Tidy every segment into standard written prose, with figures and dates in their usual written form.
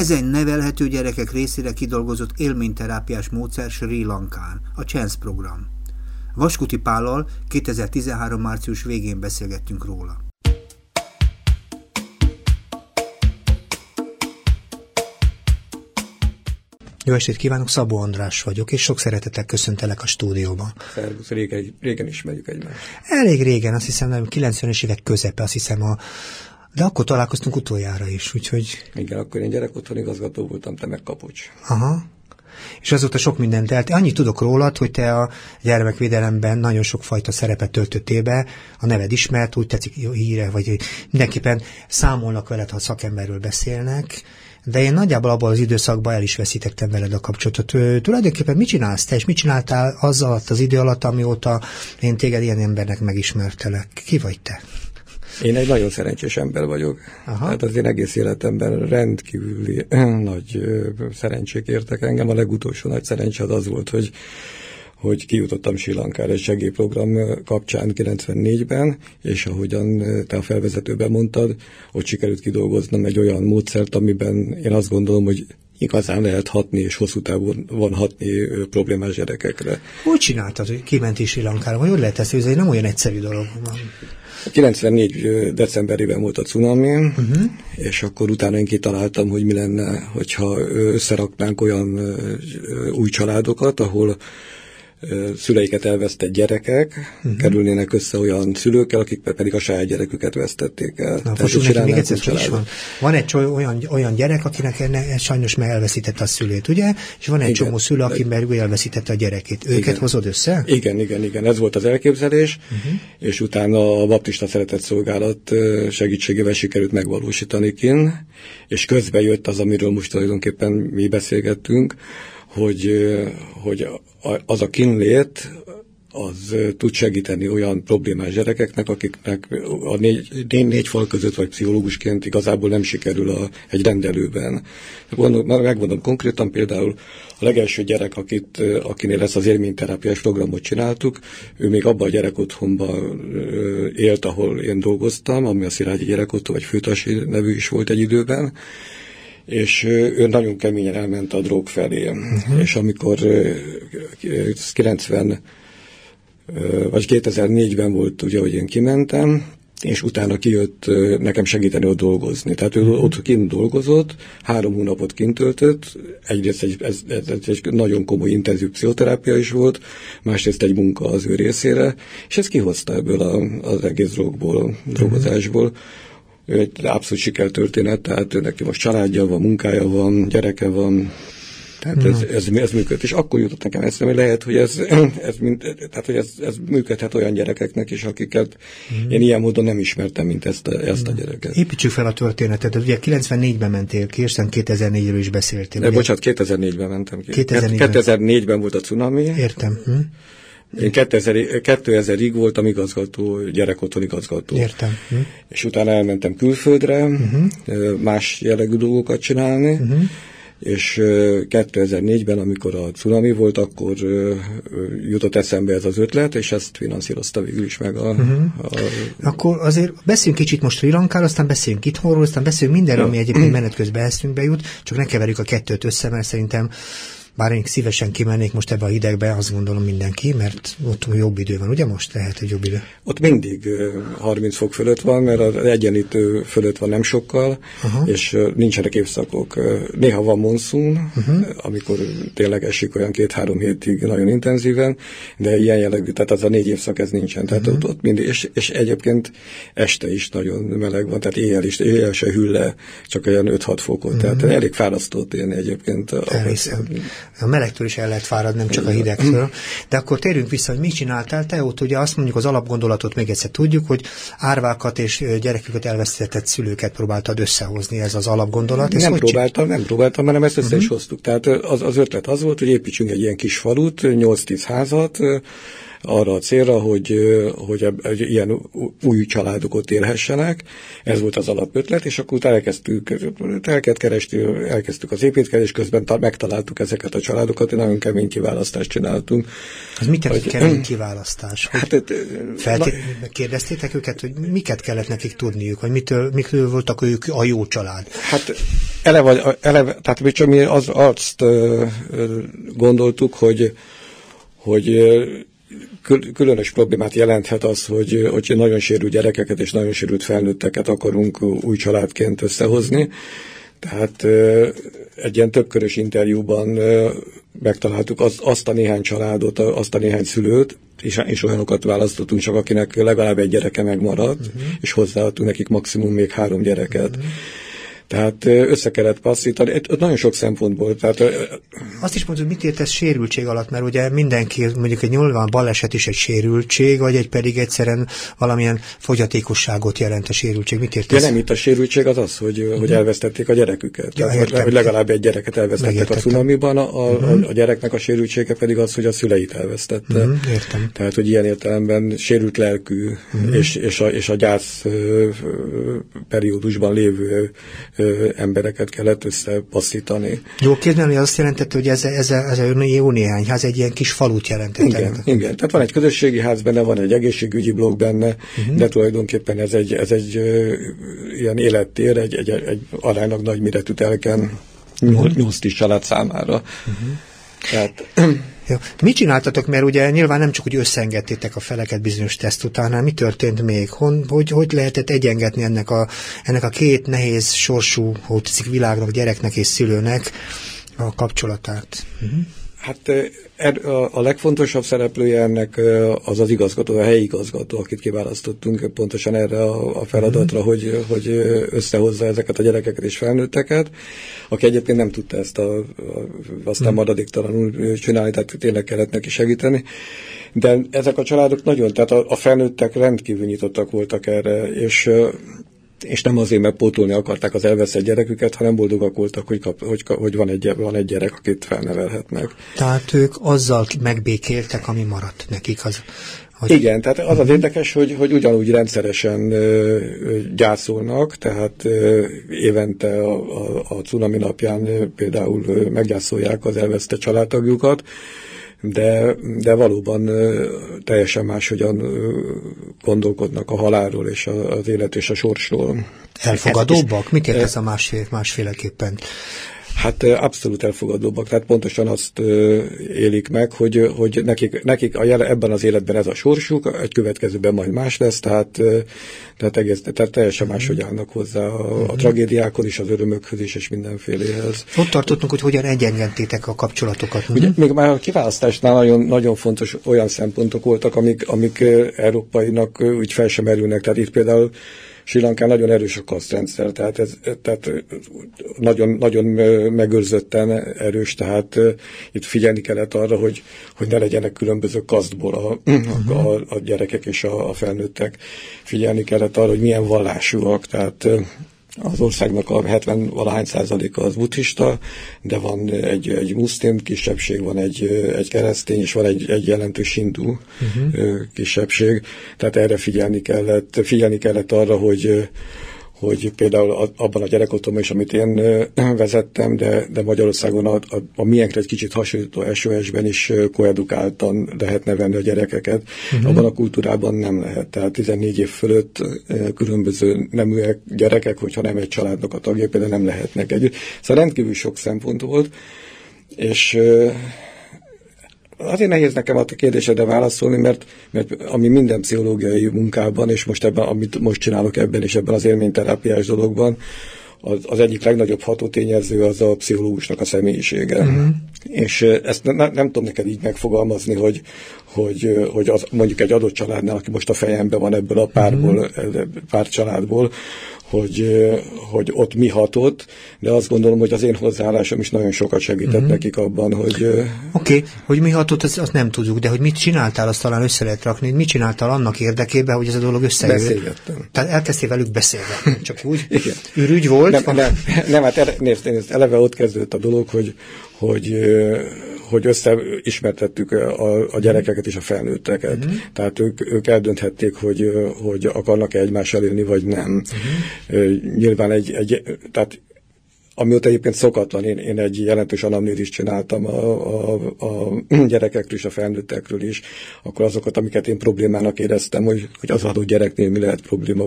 nehezen nevelhető gyerekek részére kidolgozott élményterápiás módszer Srí Lankán, a Chance program. Vaskuti Pállal 2013. március végén beszélgettünk róla. Jó estét kívánok, Szabó András vagyok, és sok szeretettel köszöntelek a stúdióban. Szervusz, régen ismerjük egymást. Elég régen, azt hiszem, nem 90-es évek közepe, azt hiszem, de akkor találkoztunk utoljára is, úgyhogy... Igen, akkor én gyerekotthon igazgató voltam, te meg kapocs. Aha. És azóta sok mindent annyit tudok rólad, hogy te a gyermekvédelemben nagyon sok fajta szerepet töltöttél be, a neved ismert, úgy tetszik híre, vagy mindenképpen számolnak veled, ha szakemberről beszélnek, de én nagyjából abban az időszakban el is veszítettem veled a kapcsolatot. Tulajdonképpen mit csinálsz te, és mit csináltál az alatt az idő alatt, amióta én téged ilyen embernek megismertelek? Ki vagy te? Én egy nagyon szerencsés ember vagyok. Aha. Tehát az én egész életemben rendkívüli nagy szerencsék értek engem. A legutolsó nagy szerencse az volt, hogy kijutottam Srí Lankára egy segélyprogram kapcsán 94-ben, és ahogyan te a felvezetőben mondtad, ott sikerült kidolgoznom egy olyan módszert, amiben én azt gondolom, hogy igazán lehet hatni, és hosszú távon van hatni problémás gyerekekre. Hogy csináltad, hogy kimentél Srí Lankára? Vagy hogy lehet ezt hőzni? Nem olyan egyszerű dolog van. 94. decemberében volt a cunami, és akkor utána én kitaláltam, hogy mi lenne, hogyha összeraknánk olyan új családokat, ahol szüleiket elvesztett gyerekek, kerülnének össze olyan szülőkkel, akik pedig a saját gyereküket vesztették el. Na, még egyszer, is van egy olyan gyerek, akinek sajnos már elveszítette a szülőt, ugye? És van egy csomó szülő, aki meg elveszítette a gyerekét. Őket hozod össze? Igen. Ez volt az elképzelés, és utána a Baptista Szeretetszolgálat segítségével sikerült megvalósítani kint, és közben jött az, amiről most tulajdonképpen mi beszélgettünk, hogy az a kínlét az tud segíteni olyan problémás gyerekeknek, akiknek a négy fal között vagy pszichológusként igazából nem sikerül egy rendelőben. Megmondom konkrétan, például a legelső gyerek, akinél ezt az élményterápiás programot csináltuk, ő még abban a gyerekotthonban élt, ahol én dolgoztam, ami a Szirágyi Gyerekotthon, vagy Főtasi nevű is volt egy időben, és ő nagyon keményen elment a drog felé. És amikor 2004-ben volt, ugye, hogy én kimentem, és utána kijött nekem segíteni ott dolgozni. Tehát ő ott kint dolgozott, 3 hónapot kint töltött, egyrészt egy nagyon komoly intenzív pszichoterápia is volt, másrészt egy munka az ő részére, és ez kihozta ebből az egész drogozásból. Ő egy abszolút sikertörténet, tehát ő neki most családja van, munkája van, gyereke van, tehát ez működik. És akkor jutott nekem eszembe, hogy lehet, hogy ez működhet olyan gyerekeknek is, akiket én ilyen módon nem ismertem, mint ezt a gyereket. Építsük fel a történetet. Ugye 94-ben mentél ki, és 2004-ről is beszéltél. Bocsánat, 2004-ben mentem ki. 2004-ben volt a cunami. Értem. Én 2000-ig voltam igazgató, gyerekotthon igazgató. Értem. És utána elmentem külföldre, más jellegű dolgokat csinálni, és 2004-ben, amikor a cunami volt, akkor jutott eszembe ez az ötlet, és ezt finanszírozta végül is meg Akkor azért beszéljünk kicsit most Srí Lankáról, aztán beszéljünk itthonról, aztán beszéljünk mindenről, ami egyébként menet közben eszünkbe jut, csak ne keverjük a kettőt össze, mert szerintem bár én szívesen kimennék most ebbe a hidegbe, azt gondolom mindenki, mert ott jobb idő van, ugye most lehet egy jobb idő? Ott mindig 30 fok fölött van, mert az egyenlítő fölött van nem sokkal, és nincsenek évszakok. Néha van monszum, amikor tényleg esik olyan 2-3 hétig nagyon intenzíven, de ilyen jellegű, tehát az a 4 évszak ez nincsen. Tehát ott mindig, és egyébként este is nagyon meleg van, tehát éjjel se hűl le, csak olyan 5-6 fokot. Tehát elég fárasztó tényleg egyébként. A melegtől is el lehet fáradni, nem csak a hidegtől. De akkor térjünk vissza, hogy mit csináltál te ott? Ugye azt mondjuk, az alapgondolatot még egyszer tudjuk, hogy árvákat és gyereküket elvesztett szülőket próbáltad összehozni, ez az alapgondolat. Nem próbáltam, hanem ezt össze is hoztuk. Tehát az ötlet az volt, hogy építsünk egy ilyen kis falut, 8-10 házat, arra a célra, hogy ilyen új családokat élhessenek. Ez volt az alapötlet, és akkor utána elkezdtük az építkezést, közben megtaláltuk ezeket a családokat, és nagyon kemény kiválasztást csináltunk. Az mit jelent kemény kiválasztás? Kérdeztétek őket, hogy miket kellett nekik tudniuk, vagy mitől voltak ők a jó család? Hát Eleve, tehát mi azt gondoltuk, hogy különös problémát jelenthet az, hogy nagyon sérült gyerekeket és nagyon sérült felnőtteket akarunk új családként összehozni. Tehát egy ilyen többkörös interjúban megtaláltuk azt a néhány családot, azt a néhány szülőt, és olyanokat választottunk csak, akinek legalább egy gyereke megmaradt, és hozzáadtunk nekik maximum még 3 gyereket. Tehát össze kellett passzítani, nagyon sok szempontból. Tehát, azt is mondod, mit ért ez sérültség alatt, mert ugye mindenki, mondjuk egy nyilván baleset is egy sérültség, vagy egy pedig egyszerűen valamilyen fogyatékosságot jelent a sérültség. Mit ért ez? De nem, itt a sérültség az az, hogy elvesztették a gyereküket. Ja, tehát, hogy legalább egy gyereket elvesztettek a cunamiban, a gyereknek a sérültsége pedig az, hogy a szüleit elvesztette. Értem. Tehát, hogy ilyen értelemben sérült lelkű, és a gyász periódusban lévő embereket kellett összepasszítani. Jó, kérdem, azt jelentette, hogy ez a jó néhány ház egy ilyen kis falut jelentett. Igen, tehát van egy közösségi ház benne, van egy egészségügyi blokk benne, de tulajdonképpen ez egy ilyen élettér, egy aránylag nagy méretű telken 8-10 család számára. Tehát... Jó. Mit csináltatok, mert ugye nyilván nem csak úgy összeengedtétek a feleket bizonyos teszt után, hanem mi történt még? Hogy lehetett egyengetni ennek a két nehéz sorsú, hogy tetszik, világnak, gyereknek és szülőnek a kapcsolatát? Hát a legfontosabb szereplője ennek az igazgató, a helyi igazgató, akit kiválasztottunk pontosan erre a feladatra, hogy összehozza ezeket a gyerekeket és felnőtteket, aki egyébként nem tudta ezt aztán maradéktalanul csinálni, tehát tényleg kellett neki segíteni. De ezek a családok nagyon, tehát a felnőttek rendkívül nyitottak voltak erre, és nem azért, mert pótolni akarták az elveszett gyereküket, hanem boldogak voltak, hogy van egy gyerek, akit felnevelhetnek. Tehát ők azzal megbékéltek, ami maradt nekik. Igen, tehát az érdekes, hogy ugyanúgy rendszeresen gyászolnak, tehát évente a cunami napján például meggyászolják az elvesztett családtagjukat, de valóban teljesen máshogyan gondolkodnak a halálról és az élet és a sorsról. Elfogadóbbak? Mit értesz a másféleképpen? Hát abszolút elfogadóbbak, tehát pontosan azt élik meg, hogy nekik ebben az életben ez a sorsuk, egy következőben majd más lesz, tehát teljesen máshogy állnak hozzá a tragédiákhoz is, az örömökhöz is, és mindenféléhez. Ott tartottunk, hogy hogyan egyengentétek a kapcsolatokat. Ugye, még már a kiválasztásnál nagyon, nagyon fontos olyan szempontok voltak, amik európainak úgy fel sem merülnek, tehát itt például Srí Lankán nagyon erős a kasztrendszer, tehát nagyon megőrzötten erős, tehát itt figyelni kellett arra, hogy ne legyenek különböző kasztból a gyerekek és a felnőttek. Figyelni kellett arra, hogy milyen vallásúak, tehát az országnak a 70% az buddhista, de van egy muszlim kisebbség, van egy keresztény, és van egy jelentős hindú kisebbség. Tehát erre figyelni kellett arra, hogy például abban a gyerekotthonban is, amit én vezettem, de Magyarországon a miénkre egy kicsit hasonlító SOS-ben is koedukáltan lehetne venni a gyerekeket. Abban a kultúrában nem lehet. Tehát 14 év fölött különböző neműek, gyerekek, hogyha nem egy családnak a tagjai, például nem lehetnek együtt. Szóval rendkívül sok szempont volt, és... Azért nehéz nekem a kérdésedre válaszolni, mert ami minden pszichológiai munkában, és most ebben, amit most csinálok ebben és ebben az élményterápiás dologban, az egyik legnagyobb hatótényező az a pszichológusnak a személyisége. És ezt nem tudom neked így megfogalmazni, hogy az, mondjuk egy adott családnál, aki most a fejemben van ebből a pár családból, hogy ott mi hatott, de azt gondolom, hogy az én hozzáállásom is nagyon sokat segített nekik abban, hogy... Oké, hogy mi hatott, azt nem tudjuk, de hogy mit csináltál, azt talán össze lehet rakni, mit csináltál annak érdekében, hogy ez a dolog összejön? Beszélgettem. Tehát elkezdtél velük beszélgetni, csak úgy? Igen. Ürügy volt? Nem, hát nézd, eleve ott kezdődött a dolog, hogy összeismertettük a gyerekeket és a felnőtteket. Tehát ők eldönthették, hogy akarnak-e egymással élni, vagy nem. Nyilván tehát Amióta egyébként szokatlan, én egy jelentős anamnézist csináltam a gyerekekről és a felnőttekről is, akkor azokat, amiket én problémának éreztem, hogy az adott gyereknél mi lehet probléma,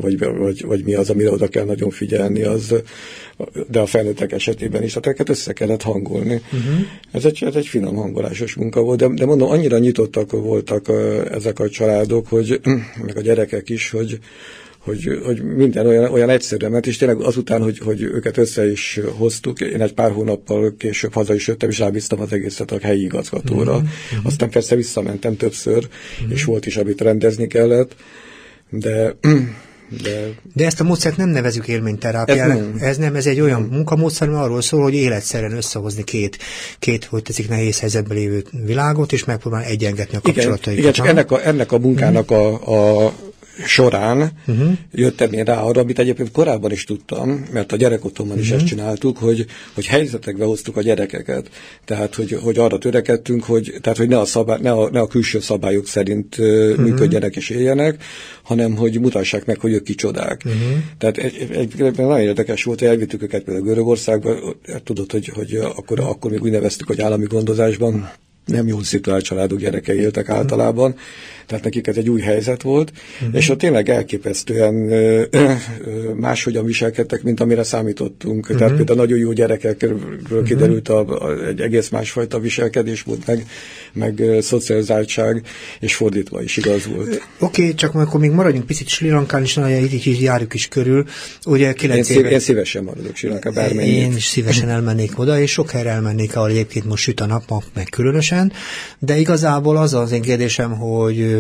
vagy mi az, amire oda kell nagyon figyelni, de a felnőttek esetében is, ezeket össze kellett hangolni. Uh-huh. Ez egy finom hangolásos munka volt, de mondom, annyira nyitottak voltak ezek a családok, hogy meg a gyerekek is, hogy minden olyan egyszerűen ment, és tényleg azután, hogy őket össze is hoztuk, én egy pár hónappal később haza is jöttem, és rábíztam az egészet a helyi igazgatóra. Mm-hmm. Aztán persze visszamentem többször, mm-hmm. és volt is, amit rendezni kellett, de ezt a módszert nem nevezük élményterápiának. Ez egy olyan munkamódszer, ami arról szól, hogy életszerűen összehozni két hogy tetszik, nehéz helyzetben lévő világot, és megpróbálni egyengetni a kapcsolataikat. Igen, csak ennek a munkának a során jöttem én rá arra, amit egyébként korábban is tudtam, mert a gyerekotthonban is ezt csináltuk, hogy helyzetekbe hoztuk a gyerekeket. Tehát, hogy arra törekedtünk, hogy ne a külső szabályok szerint működjenek és éljenek, hanem hogy mutassák meg, hogy ők kicsodák. Tehát nagyon érdekes volt, hogy elvittük őket például Görögországba, tudod, hogy akkor még úgy neveztük, hogy állami gondozásban nem jól szituált családok gyerekei éltek általában, tehát nekik ez egy új helyzet volt, és ott tényleg elképesztően máshogyan viselkedtek, mint amire számítottunk. Tehát például nagyon jó gyerekekről kiderült egy egész másfajta viselkedés volt, meg szocializáltság, és fordítva is igaz volt. Oké, csak akkor még maradjunk picit Srí Lankán, és nagyon így járjuk is körül. Ugye 9 éve... Én szívesen maradok Srí Lankán, bármennyit. Én is szívesen elmennék oda, és sok helyre elmennék, ahol egyébként most süt a nap, meg különösen, de igazából az én kérdésem, hogy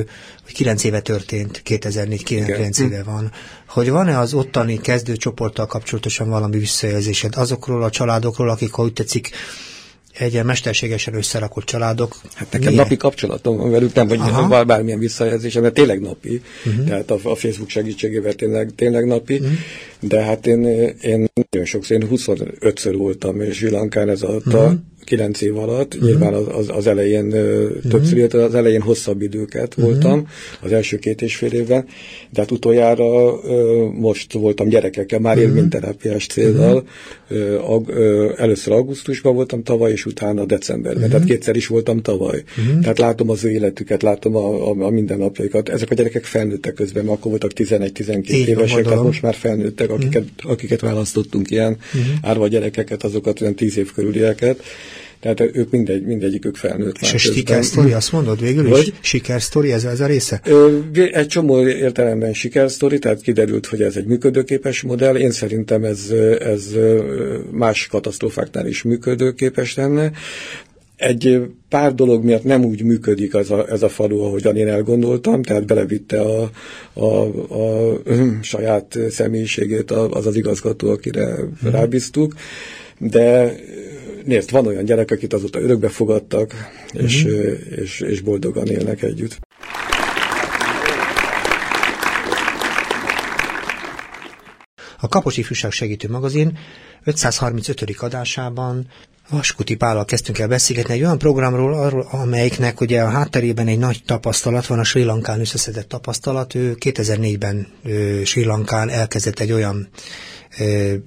9 éve történt, 2004-9 éve van, hogy van-e az ottani kezdőcsoporttal kapcsolatosan valami visszajelzésed azokról a családokról, akik, ahogy tetszik, egy mesterségesen összerakott családok. Hát nekem napi kapcsolatom van velük, nem, vagy bármilyen visszajelzésem, mert tényleg napi, tehát a Facebook segítségével tényleg napi, de hát én nagyon sokszor, én 25-ször voltam Srí Lankán ez alatt a 9 év alatt, nyilván az elején többször, illetve az elején hosszabb időket voltam, az első 2,5 évben, de hát utoljára most voltam gyerekekkel, már élményterápiás céllal, először augusztusban voltam tavaly, és utána decemberben, tehát kétszer is voltam tavaly. Tehát látom az ő életüket, látom a mindennapjaikat. Ezek a gyerekek felnőttek közben, mert akkor voltak 11-12 évesek, tehát most már felnőttek, akiket választottunk ilyen árva gyerekeket, azokat olyan 10 év körülieket. Tehát ők mindegyikük felnőtt. És a sikersztori, azt mondod végül is? Sikersztori, ez a része? Egy csomó értelemben sikersztori, tehát kiderült, hogy ez egy működőképes modell. Én szerintem ez más katasztrófáknál is működőképes lenne. Egy pár dolog miatt nem úgy működik ez a falu, ahogyan én elgondoltam, tehát belevitte a saját személyiségét az igazgató, akire rábíztuk, de nézd, van olyan gyerek, akit azóta örökbe fogadtak, és boldogan élnek együtt. A Kapos Ifjúság Segítő Magazin 535. adásában Vaskuti Pállal kezdtünk el beszélgetni egy olyan programról, amelyiknek ugye a hátterében egy nagy tapasztalat van, a Srí Lankán összeszedett tapasztalat. Ő 2004-ben Srí Lankán elkezdett egy olyan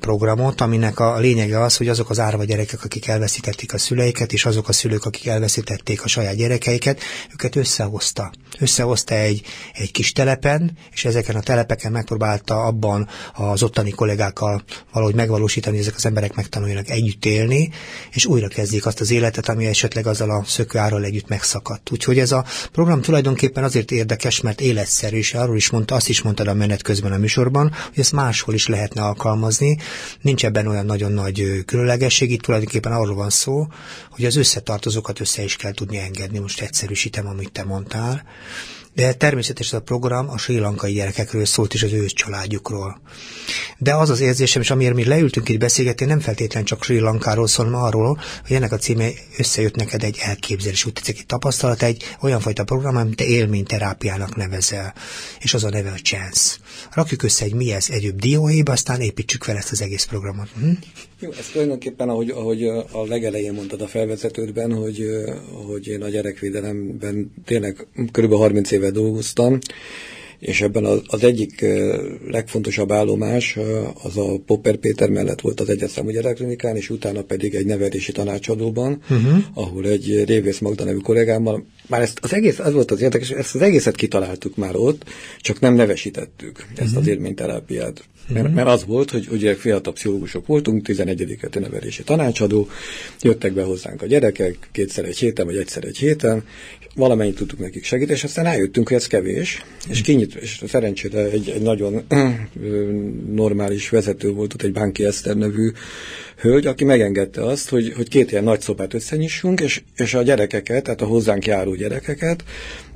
programot, aminek a lényege az, hogy azok az árva gyerekek, akik elveszítették a szüleiket, és azok a szülők, akik elveszítették a saját gyerekeiket, őket összehozta. Összehozta egy kis telepen, és ezeken a telepeken megpróbálta abban az ottani kollégákkal valahogy megvalósítani, ezek az emberek megtanuljanak együtt élni, és újra kezdik azt az életet, ami esetleg azzal a szökőárral együtt megszakadt. Úgyhogy ez a program tulajdonképpen azért érdekes, mert életszerű, és arról is mondta, azt is mondtad a menet közben a műsorban, hogy ezt máshol is lehetne alkalmazni. Nincs ebben olyan nagyon nagy különlegesség, itt tulajdonképpen arról van szó, hogy az összetartozókat össze is kell tudni engedni, most egyszerűsítem, amit te mondtál. De természetesen a program a srí lankai gyerekekről szólt, és az ő családjukról. De az az érzésem, és amiért mi leültünk itt beszélgetni, nem feltétlenül csak Srí Lankáról szól, hanem arról, hogy ennek a címe összejött neked egy elképzelés, úgy tetszik, egy tapasztalat, egy olyan fajta program, amit te élményterápiának nevezel, és az a neve a Chance. Rakjuk össze, hogy mi ez együtt dióhéjba, aztán építsük fel ezt az egész programot. Jó, ez tulajdonképpen, ahogy a legelején mondtad a felvezetődben, hogy én a gyerekvédelemben tényleg kb. 30 éve dolgoztam, és ebben az egyik legfontosabb állomás az a Popper Péter mellett volt az Egyesztemú Gyereklinikán, és utána pedig egy nevelési tanácsadóban, ahol egy Révész Magda nevű kollégámmal, már ezt az egész, az volt az érdekes, ezt az egészet kitaláltuk már ott, csak nem nevesítettük ezt az élményterápiát. Mert az volt, hogy ugye fiatal pszichológusok voltunk, 11. nevelési tanácsadó, jöttek be hozzánk a gyerekek, kétszer egy héten, vagy egyszer egy héten, valamennyit tudtuk nekik segíteni, és aztán eljöttünk, hogy ez kevés, és szerencsére egy nagyon normális vezető volt ott, egy Bánki Eszter nevű hölgy, aki megengedte azt, hogy két ilyen nagy szobát összenyissunk, és a gyerekeket, tehát a hozzánk járó gyerekeket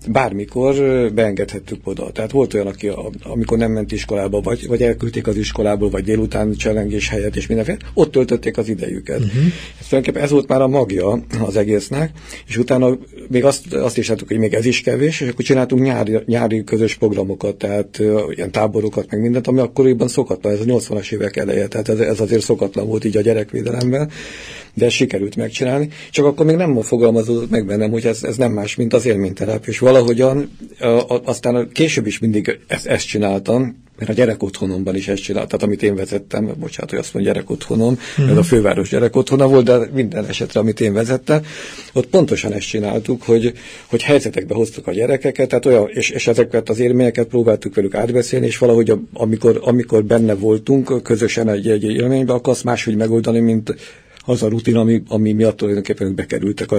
bármikor beengedhettük oda. Tehát volt olyan, aki amikor nem ment iskolába, vagy elküldték az iskolából, vagy délután cselengés helyett, és mindenféle, ott töltötték az idejüket. Tulajdonképpen ez volt már a magja az egésznek, és utána még azt is láttuk, hogy még ez is kevés, és akkor csináltunk nyári közös programokat, tehát ilyen táborokat, meg mindent, ami akkoriban szokatlan, ez a 80-as évek eleje, tehát ez azért szokatlan volt így a gyerekvédelemben, de sikerült megcsinálni. Csak akkor még nem fogalmazódott meg bennem, hogy ez nem más, mint az élményterápia, és valahogyan aztán később is mindig ezt csináltam, mert a gyerekotthonomban is ezt csináltam, tehát amit én vezettem, bocsánat, hogy azt mondom gyerekotthonom, ez a főváros gyerekotthona volt, de minden esetre, amit én vezettem, ott pontosan ezt csináltuk, hogy helyzetekbe hoztuk a gyerekeket, tehát olyan, és ezeket az élményeket próbáltuk velük átbeszélni, és valahogy amikor benne voltunk közösen egy élménybe, akkor azt máshogy megoldani, mint az a rutin, ami miatt tulajdonképpen ők bekerültek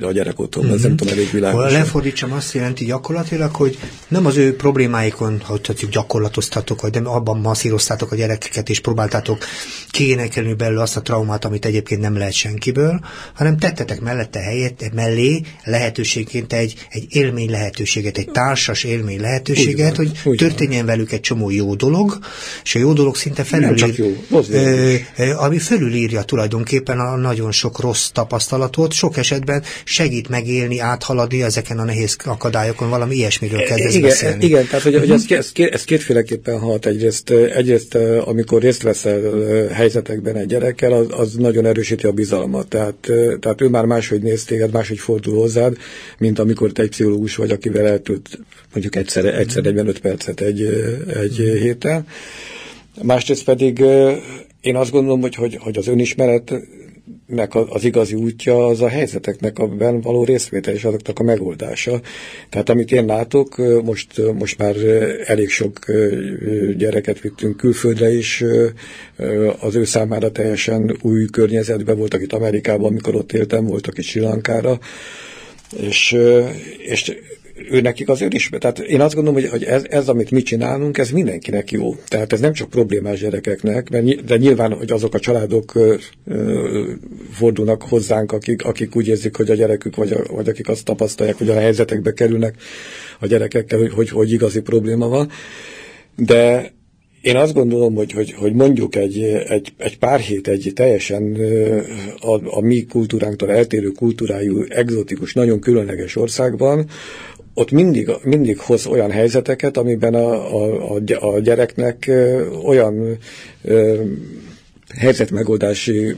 a gyerekotthonba. Ez nem tudom, elég világosan. Ha lefordítsam, azt jelenti gyakorlatilag, hogy nem az ő problémáikon, ha tetszik, gyakorlatoztatok, vagy nem abban masszíroztátok a gyerekeket, és próbáltátok kiénekelni belőle azt a traumát, amit egyébként nem lehet senkiből, hanem tettetek mellé lehetőségként egy élmény lehetőséget, egy társas élmény lehetőséget, van, hogy történjen velük egy csomó jó dolog, és a jó dolog szinte ami felülírja tulajdonképpen a nagyon sok rossz tapasztalatot, sok esetben segít megélni, áthaladni ezeken a nehéz akadályokon, valami ilyesmiről kezdesz beszélni. Igen, tehát hogy ez kétféleképpen hat. Egyrészt amikor részt veszel helyzetekben egy gyerekkel, az nagyon erősíti a bizalmat. Tehát ő már máshogy néz téged, máshogy fordul hozzád, mint amikor te egy pszichológus vagy, akivel eltűnt mondjuk egyszer 45 percet egy héten. Másrészt pedig én azt gondolom, hogy az önismeretnek az igazi útja az a helyzeteknek a ben való részvétel és azoknak a megoldása. Tehát amit én látok, most már elég sok gyereket vittünk külföldre is, az ő számára teljesen új környezetben, voltak itt Amerikában, amikor ott éltem, voltak itt Srí Lankára, és ő nekik az önismeret. Tehát én azt gondolom, hogy ez, amit mi csinálunk, ez mindenkinek jó. Tehát ez nem csak problémás gyerekeknek, de nyilván, hogy azok a családok fordulnak hozzánk, akik úgy érzik, hogy a gyerekük, vagy akik azt tapasztalják, hogy a helyzetekbe kerülnek a gyerekekkel, hogy igazi probléma van. De én azt gondolom, hogy mondjuk egy pár hét egy teljesen a mi kultúránktól eltérő kultúrájú, egzotikus, nagyon különleges országban, ott mindig hoz olyan helyzeteket, amiben a gyereknek olyan helyzetmegoldási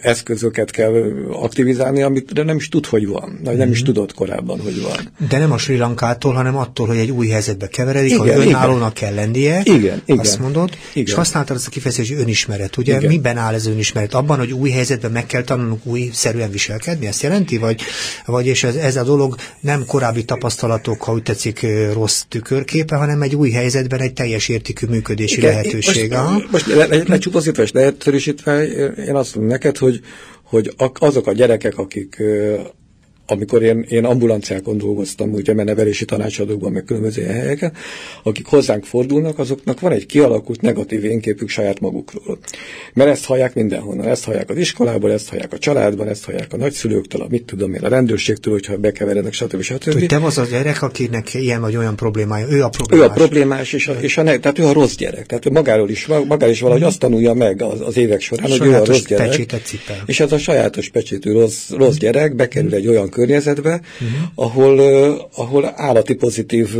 eszközöket kell aktivizálni, amit de nem is tud, hogy van. Nem is tudott korábban, hogy van. De nem a Srí Lankától, hanem attól, hogy egy új helyzetbe keveredik, igen, hogy önállónak kell lennie. Igen. Azt mondod, igen. És használtad azt a kifejezést, hogy önismeret, ugye? Igen. Miben áll ez önismeret? Abban, hogy új helyzetben meg kell tanulnunk újszerűen viselkedni? Ezt jelenti? Vagy és ez a dolog nem korábbi tapasztalatok, ha úgy tetszik, rossz tükörképe, hanem egy új helyzetben egy teljes értékű működési lehetőség. Most leegyszerűsítve, én azt mondom neked, hogy azok a gyerekek, akik, amikor én ambulanciákon dolgoztam, ugye, mert nevelési tanácsadókban, meg különböző helyeken, akik hozzánk fordulnak, azoknak van egy kialakult negatív énképük saját magukról. Mert ezt hallják mindenhonnan, ezt hallják az iskolából, ezt hallják a családban, ezt hallják a nagyszülőktől, a mit tudom én, a rendőrségtől, hogyha bekeverednek, stb. Te az a gyerek, akinek ilyen vagy olyan problémája, ő a problémás. Ő a problémás, tehát ő a rossz gyerek. Tehát ő magáról is valahogy azt tanulja meg az évek során, hogy ő a rossz gyerek. És ez a sajátos pecsétű rossz gyerek bekerül egy olyan környezetbe, ahol állati pozitív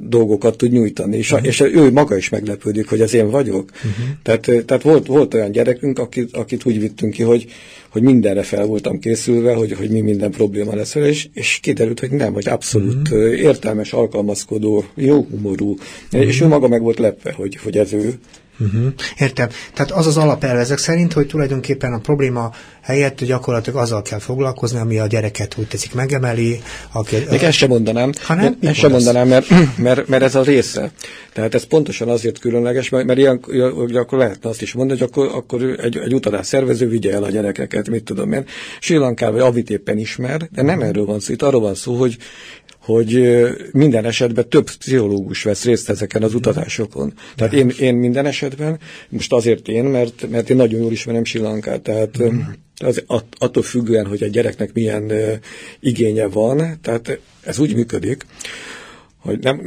dolgokat tud nyújtani. És ő maga is meglepődik, hogy az én vagyok. Tehát volt olyan gyerekünk, akit úgy vittünk ki, hogy mindenre fel voltam készülve, hogy mi minden probléma lesz, és kiderült, hogy nem, hogy abszolút értelmes, alkalmazkodó, jó humorú, és ő maga meg volt lepve, hogy ez ő. Értem. Tehát az az alapelv ezek szerint, hogy tulajdonképpen a probléma helyett gyakorlatilag azzal kell foglalkozni, ami a gyereket úgy teszik, megemeli. Még ezt sem mondanám. Ezt sem mondanám, mert ez a része. Tehát ez pontosan azért különleges, mert ilyen, ugye akkor lehetne azt is mondani, hogy akkor egy utazás szervező vigye el a gyerekeket, mit tudom én. Srí Lankában, amit éppen ismer, de nem erről van szó. Itt arról van szó, hogy minden esetben több pszichológus vesz részt ezeken az utazásokon. Tehát én minden esetben, most azért mert én nagyon jól ismerem Srí Lankát, tehát attól függően, hogy a gyereknek milyen igénye van, tehát ez úgy működik,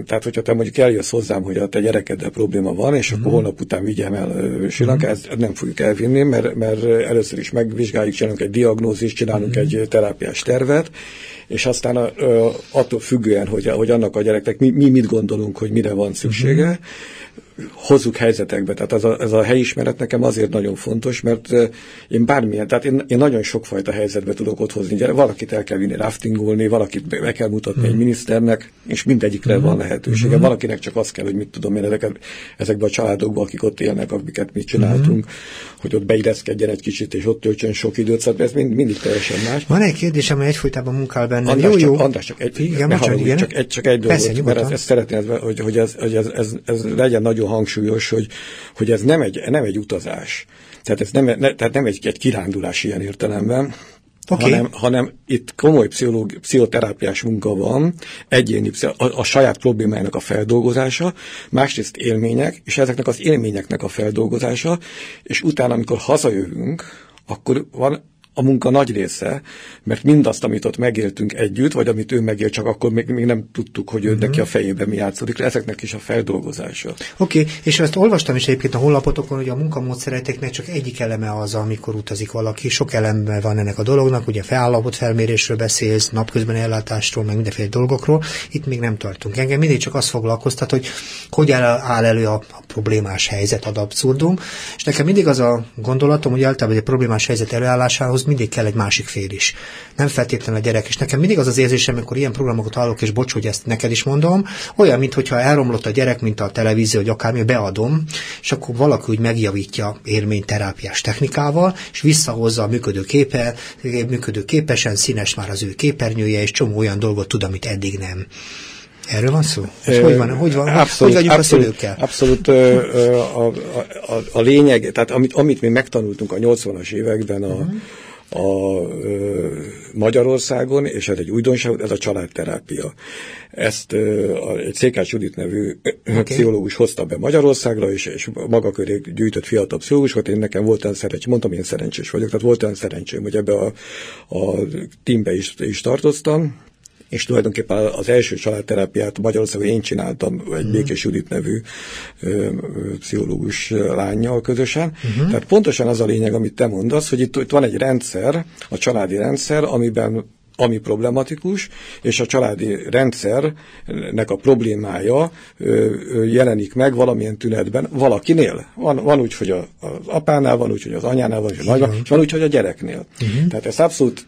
tehát hogyha te mondjuk eljössz hozzám, hogy a te gyerekeddel probléma van, és akkor holnap után vigyem el Srí Lankába, ezt nem fogjuk elvinni, mert először is megvizsgáljuk, csinálunk egy diagnózist, csinálunk egy terápiás tervet, és aztán attól függően, hogy annak a gyereknek mi mit gondolunk, hogy mire van szüksége, hozzuk helyzetekbe. Tehát ez a helyismeret nekem azért nagyon fontos, mert én bármilyen, tehát én nagyon sokfajta helyzetbe tudok ott hozni. Valakit el kell vinni raftingolni, valakit be kell mutatni egy miniszternek, és mindegyikre van lehetősége. Valakinek csak az kell, hogy mit tudom én ezekben a családokban, akik ott élnek, amiket mi csináltunk, hogy ott beilleszkedjen egy kicsit, és ott töltsön sok időt, szóval ez mindig teljesen más. Van egy kérdés, amely egyfolytában munkál benne. András, csak egy dolgot, mert ezt szeretném, hogy ez legyen nagyon hangsúlyos, hogy ez nem egy utazás. Tehát ez nem egy kirándulás ilyen értelemben, hanem itt komoly pszichoterápiás munka van, egyéni a saját problémájának a feldolgozása, másrészt élmények, és ezeknek az élményeknek a feldolgozása, és utána, amikor hazajövünk, akkor van a munka nagy része, mert mindazt, amit ott megéltünk együtt, vagy amit ő megélt, csak akkor még nem tudtuk, hogy ő neki a fejében mi játszódik, ezeknek is a feldolgozása. Oké, és ezt olvastam is egyébként a honlapotokon, hogy a munkamódszereiteknek csak egyik eleme az, amikor utazik valaki. Sok eleme van ennek a dolognak, ugye felállapot felmérésről beszélsz, napközben ellátástól, meg mindenféle dolgokról. Itt még nem tartunk. Engem mindig csak azt foglalkoztat, hogy áll elő a problémás helyzet ad abszurdum, és nekem mindig az a gondolatom, hogy általában egy problémás helyzet előállásához mindig kell egy másik fél is. Nem feltétlenül a gyerek. És nekem mindig az az érzésem, amikor ilyen programokat hallok, és bocs, hogy ezt neked is mondom, olyan, mintha elromlott a gyerek, mint a televízió, vagy akármi, beadom, és akkor valaki úgy megjavítja érményterápiás technikával, és visszahozza a működőképesen, színes már az ő képernyője, és csomó olyan dolgot tud, amit eddig nem. Erről van szó? Hogy vagyunk a szülőkkel? Abszolút a lényeg, tehát amit mi megtanultunk a 80-as években a Magyarországon, és ez egy újdonság, ez a családterápia. Ezt egy Székács Judit nevű pszichológus hozta be Magyarországra, és maga köré gyűjtött fiatal pszichológusokat. Én nekem volt olyan szerencsém, mondtam, én szerencsés vagyok, tehát volt olyan szerencsém, hogy ebbe a teambe is tartoztam, és tulajdonképpen az első családterápiát Magyarországon én csináltam egy Békés Judit nevű pszichológus lányjal közösen. Tehát pontosan az a lényeg, amit te mondasz, hogy itt van egy rendszer, a családi rendszer, ami problematikus, és a családi rendszernek a problémája jelenik meg valamilyen tünetben valakinél. Van úgy, hogy az apánál, van úgy, hogy az anyánál, van úgy, hogy a nagyban, és van úgy, hogy a gyereknél. Tehát ez abszolút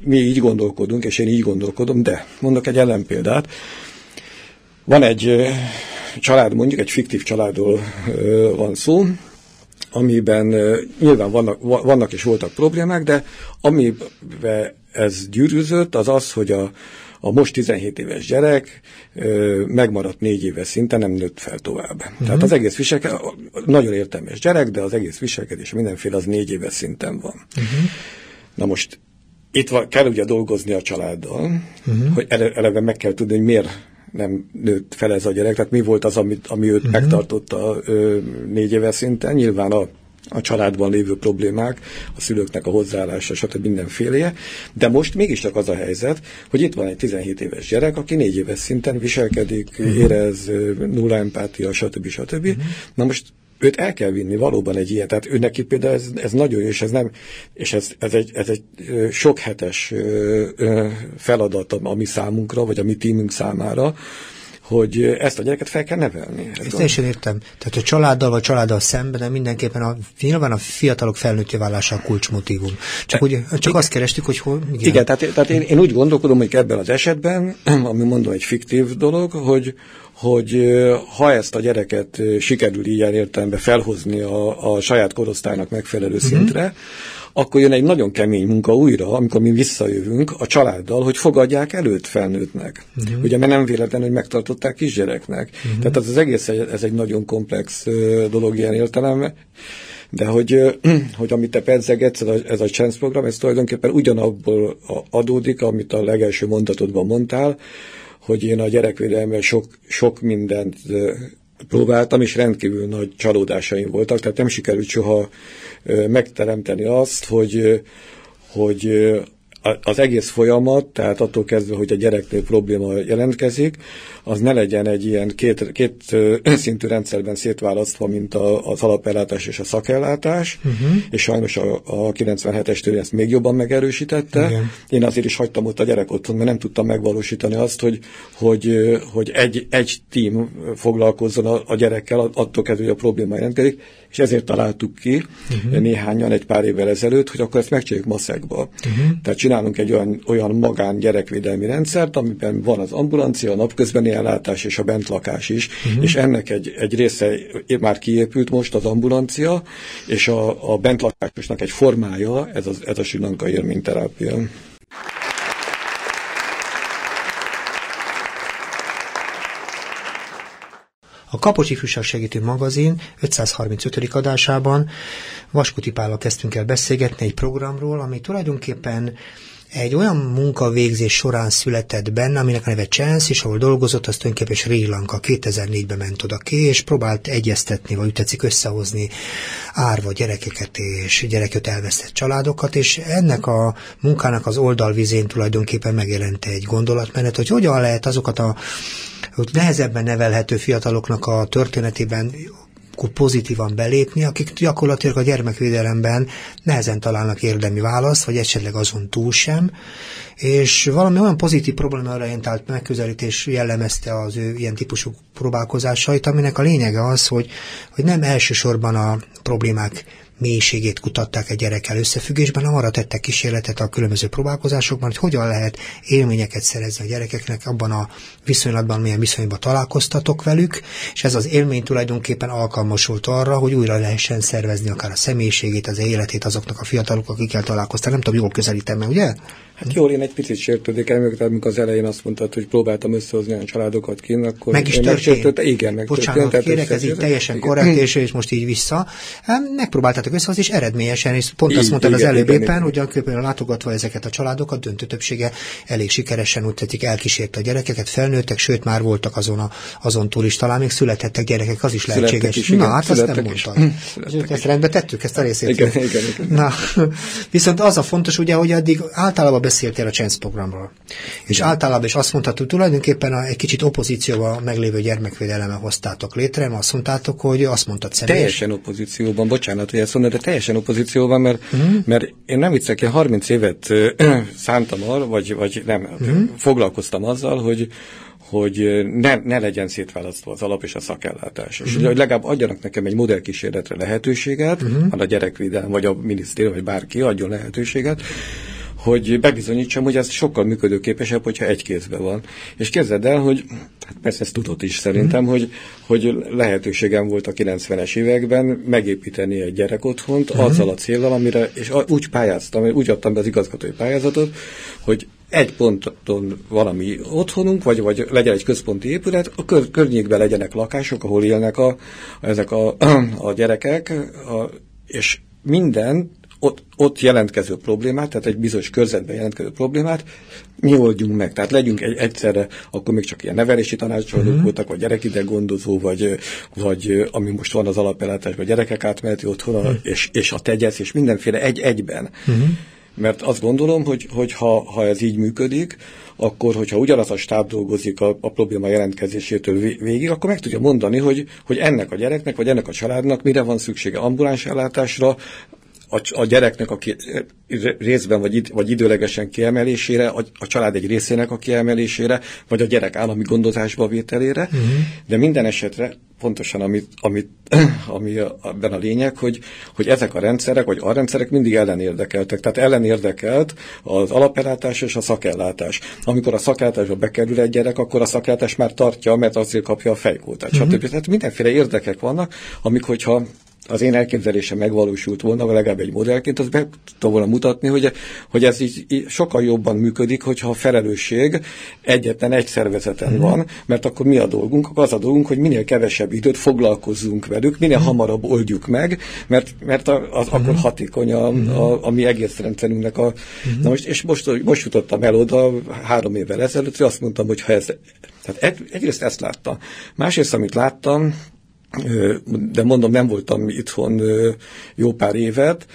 mi így gondolkodunk, és én így gondolkodom, de mondok egy ellenpéldát. Van egy család, mondjuk egy fiktív családról van szó, amiben nyilván vannak és voltak problémák, de amiben ez gyűrűzött, az az, hogy a most 17 éves gyerek megmaradt 4 éves szinten, nem nőtt fel tovább. Tehát az egész viselkedés, nagyon értelmes gyerek, de az egész viselkedés mindenféle az 4 éves szinten van. Na most itt kell ugye dolgozni a családdal, hogy eleve meg kell tudni, hogy miért nem nőtt fel ez a gyerek, tehát mi volt az, ami őt megtartotta 4 éves szinten. Nyilván a családban lévő problémák, a szülőknek a hozzáállása, stb. Mindenféleje, de most mégiscsak az a helyzet, hogy itt van egy 17 éves gyerek, aki 4 éves szinten viselkedik, érez, nulla empátia, stb. Na most őt el kell vinni valóban egy ilyen, tehát őneki például ez nagyon jó, és ez nem, és ez egy sok hetes feladat a mi számunkra, vagy a mi tímünk számára, hogy ezt a gyereket fel kell nevelni. Ezt én is értem. Tehát a családdal vagy családdal szemben, de mindenképpen nyilván a fiatalok felnőttjé válása a kulcsmotívum. Csak azt kerestük, hogy hol... Igen, tehát én úgy gondolkodom, hogy ebben az esetben, ami mondom egy fiktív dolog, hogy ha ezt a gyereket sikerül ilyen értelemben felhozni a saját korosztálynak megfelelő szintre, akkor jön egy nagyon kemény munka újra, amikor mi visszajövünk a családdal, hogy fogadják előtt felnőttnek. Ugye, mert nem véletlen, hogy megtartották kisgyereknek. Tehát az egész, ez egy nagyon komplex dolog ilyen értelemben. De hogy amit te pedzegetsz, ez a Chance program, ez tulajdonképpen ugyanabból adódik, amit a legelső mondatodban mondtál, hogy én a gyerekvédelemmel sok mindent próbáltam, és rendkívül nagy csalódásaim voltak, tehát nem sikerült soha megteremteni azt, hogy az egész folyamat, tehát attól kezdve, hogy a gyereknél probléma jelentkezik, az ne legyen egy ilyen két szintű rendszerben szétválasztva, mint az alapellátás és a szakellátás, és sajnos a 97-es törvény ezt még jobban megerősítette. Igen. Én azért is hagytam ott a gyerekotthont, mert nem tudtam megvalósítani azt, hogy egy tím foglalkozzon a gyerekkel, attól kezdve, hogy a probléma jelentkezik, és ezért találtuk ki néhányan egy pár évvel ezelőtt, hogy akkor ezt megcsináljuk maszekba. Tehát csinálunk egy olyan magán gyerekvédelmi rendszert, amiben van az ambulancia, a napközbeni ellátás és a bentlakás is, és ennek egy része már kiépült most az ambulancia, és a bentlakásosnak egy formája, ez a Srí Lanka élményterápia. A Kapocs Ifjúság Segítő Magazin 535. adásában Vaskuti Pállal kezdtünk el beszélgetni egy programról, ami tulajdonképpen egy olyan munkavégzés során született benne, aminek a neve Chance, és ahol dolgozott, az tulajdonképpen Srí Lanka. 2004-ben ment oda ki, és próbált egyeztetni, vagy úgy tetszik összehozni árva gyerekeket és gyerekeket elvesztett családokat, és ennek a munkának az oldalvizén tulajdonképpen megjelente egy gondolatmenet, hogy hogyan lehet azokat a nehezebben nevelhető fiataloknak a történetében pozitívan belépni, akik gyakorlatilag a gyermekvédelemben nehezen találnak érdemi választ, vagy esetleg azon túl sem, és valami olyan pozitív problémaorientált megközelítés jellemezte az ő ilyen típusú próbálkozásait, aminek a lényege az, hogy nem elsősorban a problémák mélységét kutatták egy gyerekkel összefüggésben, arra tettek kísérletet a különböző próbálkozásokban, hogy hogyan lehet élményeket szerezni a gyerekeknek abban a viszonylatban, milyen viszonyban találkoztatok velük, és ez az élmény tulajdonképpen alkalmas volt arra, hogy újra lehessen szervezni akár a személyiségét, az életét azoknak a fiatalok, akikkel találkoztak. Nem tudom, jól közelítem meg, ugye? Hát jól, én egy picit sértődik el, mert amikor az elején azt mondtad, hogy próbáltam összehozni olyan családokat kint, akkor meg is történt. Igen, meg bocsánat, kérek, ez így teljesen korrekt, és most így vissza. Megpróbáltátok összehozni, és eredményesen, és pont így, azt mondtad igen, az előbb éppen, hogy a látogatva ezeket a családokat, döntő többsége elég sikeresen úgy tetik, elkísérte a gyerekeket, felnőttek, sőt már voltak azon túl is, talán még születhettek gyerekek, az is lehetséges. Is, igen, na, hát azt nem mondtad. Ezt rendbe tettük, ezt a részét. Na, viszont az a fontos, ugye, hogy addig általában beszéltél a Chance programról. És általában is azt mondhatod, tulajdonképpen egy kicsit opozícióban meglévő gyermekvédelemmel hoztátok létre, mert azt mondtátok, hogy azt mondtad személyes. Teljesen opozícióban, bocsánat, hogy ezt mondod, de teljesen opozícióban, mert én nem viccek, én 30 évet szántam arra, vagy nem, foglalkoztam azzal, hogy ne legyen szétválasztva az alap és a szakellátás. És hogy legalább adjanak nekem egy modellkísérletre lehetőséget, a gyerekvédelem, vagy a minisztérium, vagy bárki adjon lehetőséget, hogy bebizonyítsam, hogy ez sokkal működőképesebb, hogyha egy kézben van. És képzeld el, hogy hát persze ezt tudod is szerintem, hogy lehetőségem volt a 90-es években megépíteni egy gyerekotthont azzal a céllal, amire, és úgy pályáztam, úgy adtam be az igazgatói pályázatot, hogy egy ponton valami otthonunk, vagy legyen egy központi épület, a környékben legyenek lakások, ahol élnek ezek a gyerekek, és minden ott jelentkező problémát, tehát egy bizonyos körzetben jelentkező problémát mi oldjunk meg. Tehát legyünk egyszerre, akkor még csak ilyen nevelési tanácsadók voltak, vagy gyerekideggondozó, vagy ami most van az alapellátásban, gyerekek átmeneti otthon, és a tegyesz, és mindenféle egyben. Mert azt gondolom, hogy ha ez így működik, akkor, hogyha ugyanaz a stáb dolgozik a probléma jelentkezésétől végig, akkor meg tudja mondani, hogy ennek a gyereknek, vagy ennek a családnak mire van szüksége ambuláns ellátásra, a gyereknek a részben vagy időlegesen kiemelésére, a család egy részének a kiemelésére, vagy a gyerek állami gondozásba vételére, de minden esetre pontosan ami ebben a lényeg, hogy ezek a rendszerek, vagy a rendszerek mindig ellenérdekeltek. Tehát ellenérdekelt az alapellátás és a szakellátás. Amikor a szakellátásba bekerül egy gyerek, akkor a szakellátás már tartja, mert azért kapja a fejkótát. Stb. Tehát mindenféle érdekek vannak, amik, hogyha az én elképzelésem megvalósult volna, vagy legalább egy modellként, azt be tudtam volna mutatni, hogy ez így sokkal jobban működik, hogyha a felelősség egyetlen egy szervezeten van, mert akkor mi a dolgunk? Az a dolgunk, hogy minél kevesebb időt foglalkozzunk velük, minél hamarabb oldjuk meg, mert az akkor hatékony a mi egész rendszerünknek a... Na most, és most jutottam el oda 3 évvel ezelőtt, hogy azt mondtam, hogy ha ez... Tehát egyrészt ezt láttam. Másrészt, amit láttam, de mondom, nem voltam itthon jó pár évet.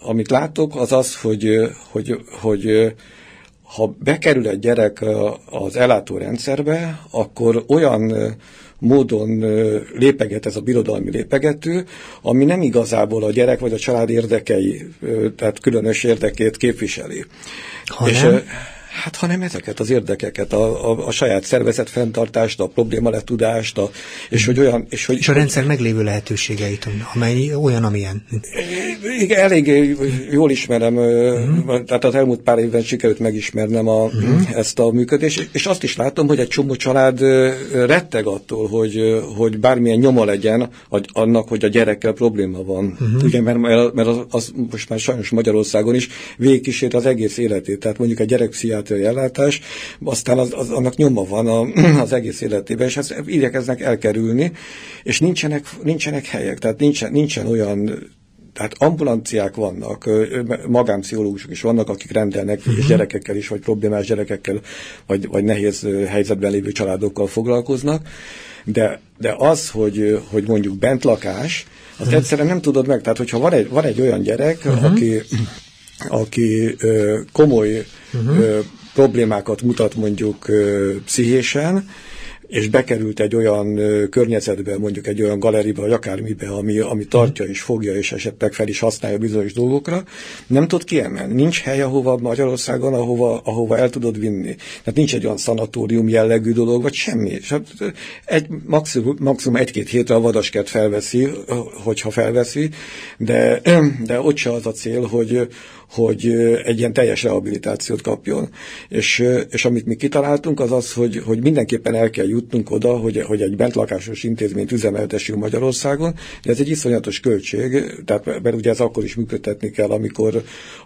Amit látok, az az, hogy ha bekerül egy gyerek az ellátórendszerbe, akkor olyan módon lépeget ez a birodalmi lépegető, ami nem igazából a gyerek vagy a család érdekei, tehát különös érdekét képviseli. Hanem ezeket az érdekeket, a saját szervezet fenntartást, a probléma letudást, és a rendszer meglévő lehetőségeit, amely olyan, amilyen. Igen, elég jól ismerem, tehát az elmúlt pár évben sikerült megismernem ezt a működést, és azt is látom, hogy egy csomó család retteg attól, hogy bármilyen nyoma legyen annak, hogy a gyerekkel probléma van. Ugye, mert az most már sajnos Magyarországon is végigkísér az egész életét, tehát mondjuk a gyerekpszichiátriai ellátás, aztán annak nyoma van az egész életében, és ezt igyekeznek elkerülni, és nincsenek helyek, tehát nincsen olyan, tehát ambulanciák vannak, magánpszichológusok is vannak, akik rendelnek és gyerekekkel is, vagy problémás gyerekekkel, vagy nehéz helyzetben lévő családokkal foglalkoznak, de az, hogy mondjuk bentlakás, azt egyszerűen nem tudod meg, tehát hogyha van egy olyan gyerek, aki komoly problémákat mutat mondjuk pszichésen, és bekerült egy olyan környezetbe, mondjuk egy olyan galeriba, vagy akármibe, ami tartja és fogja, és esetleg fel is használja bizonyos dolgokra, nem tud kiemelni. Nincs hely, ahova Magyarországon, ahova el tudod vinni. Tehát nincs egy olyan szanatórium jellegű dolog, vagy semmi. Maximum 1-2 hétre a Vadaskert felveszi, hogyha felveszi, de ott se az a cél, hogy egy ilyen teljes rehabilitációt kapjon. És amit mi kitaláltunk, az az, hogy mindenképpen el kell jutnunk oda, hogy egy bentlakásos intézményt üzemeltessünk Magyarországon, de ez egy iszonyatos költség, tehát, mert ugye ez akkor is működtetni kell,